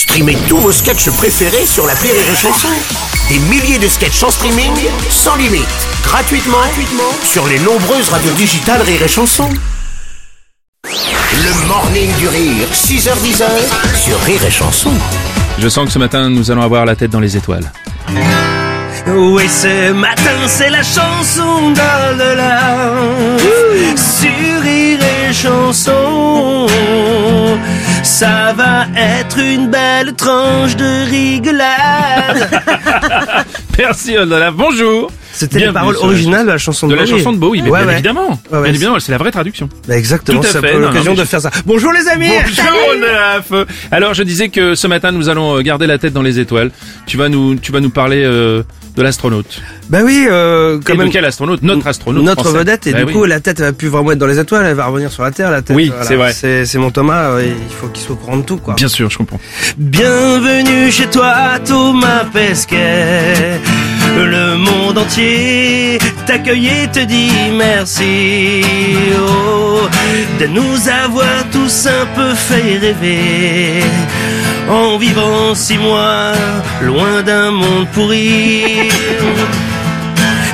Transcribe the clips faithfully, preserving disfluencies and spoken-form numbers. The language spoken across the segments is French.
Streamez tous vos sketchs préférés sur l'appli Rire et Chanson. Des milliers de sketchs en streaming, sans limite, gratuitement, gratuitement sur les nombreuses radios digitales Rire et Chanson. Le Morning du Rire, six heures dix sur Rire et Chanson. Je sens que ce matin, nous allons avoir la tête dans les étoiles. Oui, ce matin, c'est la chanson d'Oldelaf sur Rire et Chanson. Ça va être une belle tranche de rigolade. Merci Oldelaf, bonjour. C'était Bienvenue les paroles originales de la chanson de, de Bowie. De la chanson de Bowie, mais ouais, bien, ouais. Évidemment. Ouais, ouais, bien évidemment, c'est la vraie traduction. Bah exactement, c'est l'occasion de faire ça. Bonjour les amis. Bonjour Oldelaf. Alors je disais que ce matin nous allons garder la tête dans les étoiles. Tu vas nous, tu vas nous parler euh, de l'astronaute. Bah oui, euh, quand et même. De quel astronaute? Notre astronaute. Notre français. Vedette, et bah du oui. coup la tête va plus vraiment être dans les étoiles, elle va revenir sur la Terre, la tête. Oui, voilà. C'est vrai. C'est, c'est mon Thomas, euh, il faut qu'il se prenne tout quoi. Bien sûr, je comprends. Bienvenue chez toi Thomas Pesquet. Le monde entier t'accueille et te dit merci oh, de nous avoir tous un peu fait rêver en vivant six mois loin d'un monde pourri.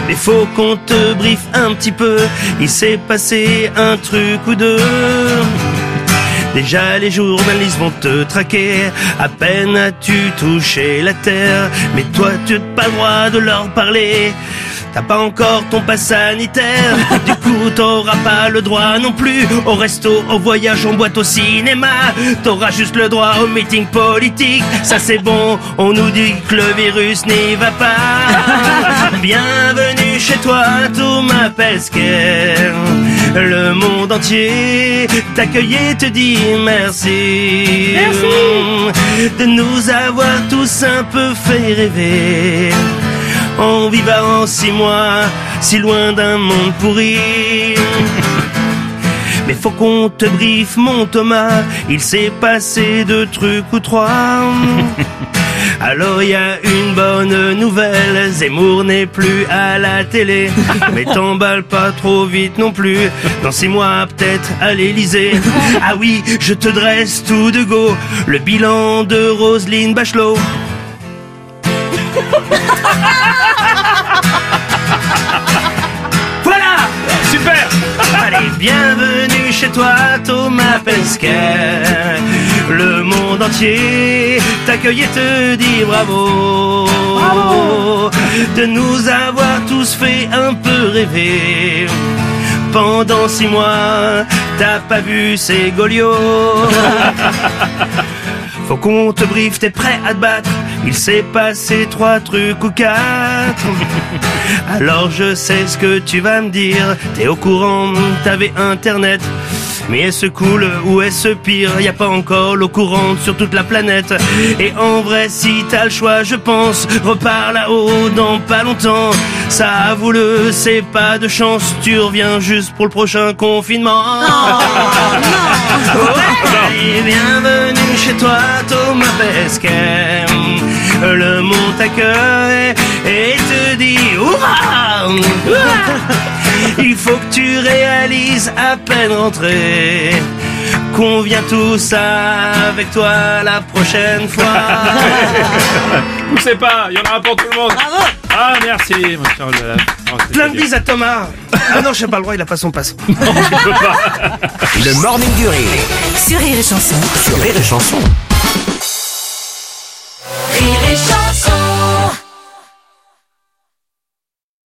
Mais faut qu'on te briefe un petit peu, il s'est passé un truc ou deux. Déjà les journalistes vont te traquer, à peine as-tu touché la terre. Mais toi tu n'as pas le droit de leur parler, t'as pas encore ton pass sanitaire. Du coup t'auras pas le droit non plus au resto, au voyage, en boîte, au cinéma. T'auras juste le droit au meeting politique. Ça c'est bon, on nous dit que le virus n'y va pas. Bienvenue chez toi Thomas Pesquet. Le monde entier t'accueille et te dit merci, merci de nous avoir tous un peu fait rêver en vivant en six mois si loin d'un monde pourri. Mais faut qu'on te briefe mon Thomas, il s'est passé deux trucs ou trois. Alors y a une bonne nouvelle, Zemmour n'est plus à la télé. Mais t'emballe pas trop vite non plus, dans six mois peut-être à l'Elysée. Ah oui, je te dresse tout de go le bilan de Roselyne Bachelot. Voilà. Super. Allez, bienvenue chez toi Thomas Pesquet. Le monde entier t'accueille et te dit bravo, bravo de nous avoir tous fait un peu rêver. Pendant six mois, t'as pas vu ces Goliots. Faut qu'on te briefe, t'es prêt à te battre. Il s'est passé trois trucs ou quatre. Alors je sais ce que tu vas me dire, t'es au courant, t'avais internet. Mais est-ce cool ou est-ce pire? Y a pas encore l'eau courante sur toute la planète. Et en vrai, si t'as le choix, je pense, repars là-haut dans pas longtemps. Ça avoue-le, c'est pas de chance, tu reviens juste pour le prochain confinement. Oh, non. Ouais. Bienvenue chez toi Thomas Pesquet. Le monde t'accueille et te dit hurrah, hurrah. Il faut que tu réalises à peine rentré qu'on vient tous avec toi la prochaine fois. Poussez pas, il y en aura pour tout le monde. Bravo. Ah merci mon cher Oldelaf. Oh, plein de bises à Thomas. Ah non, j'ai pas le droit, il a pas son passe. Non, je peux pas. Le Morning du Rire sur Rire et Chanson. Sur Rire et Chanson.